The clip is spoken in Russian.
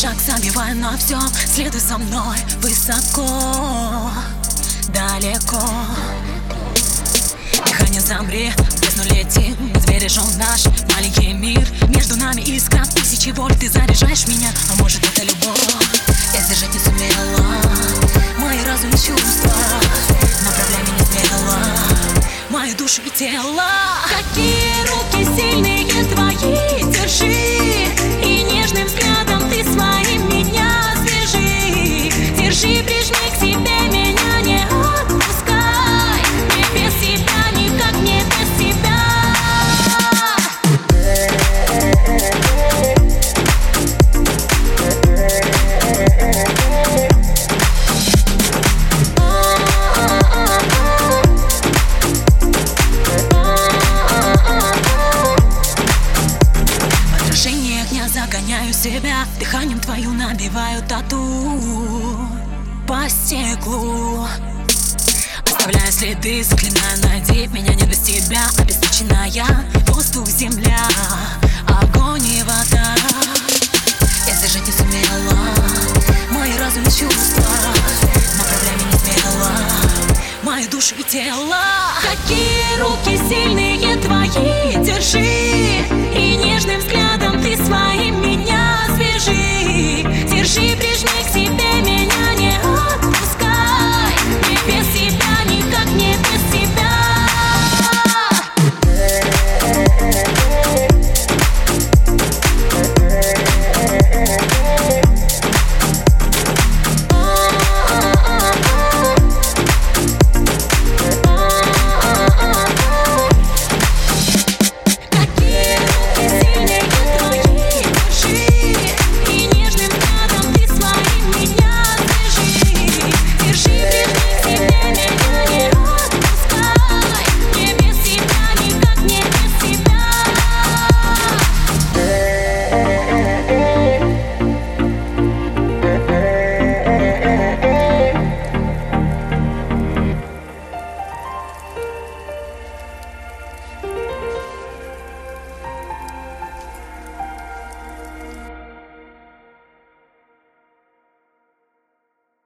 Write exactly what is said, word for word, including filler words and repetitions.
Шаг забиваю на все, следуй за мной. Высоко, далеко. Дыхание замри, без нулети. Мы сбережем наш маленький мир. Между нами искра, тысячи вольт. Ты заряжаешь меня, а может это любовь. Я сдержать не сумела мои разум и чувства. Направляй меня смело, мою душу и тело. Какие руки сильные твои, держи. И нежным взглядом ты своим меня свяжи. Держи, прижми к себе. Загоняю себя, дыханием твою набиваю тату по стеклу. Оставляю следы, заклинаю, найди меня не без тебя. Обеспеченная, воздух, земля, огонь и вода. Я сдержать не сумела мои разум и чувства. Направляй меня смело, мою душу и тело. Какие руки сильные твои, держи. И нежным взглядом ты своим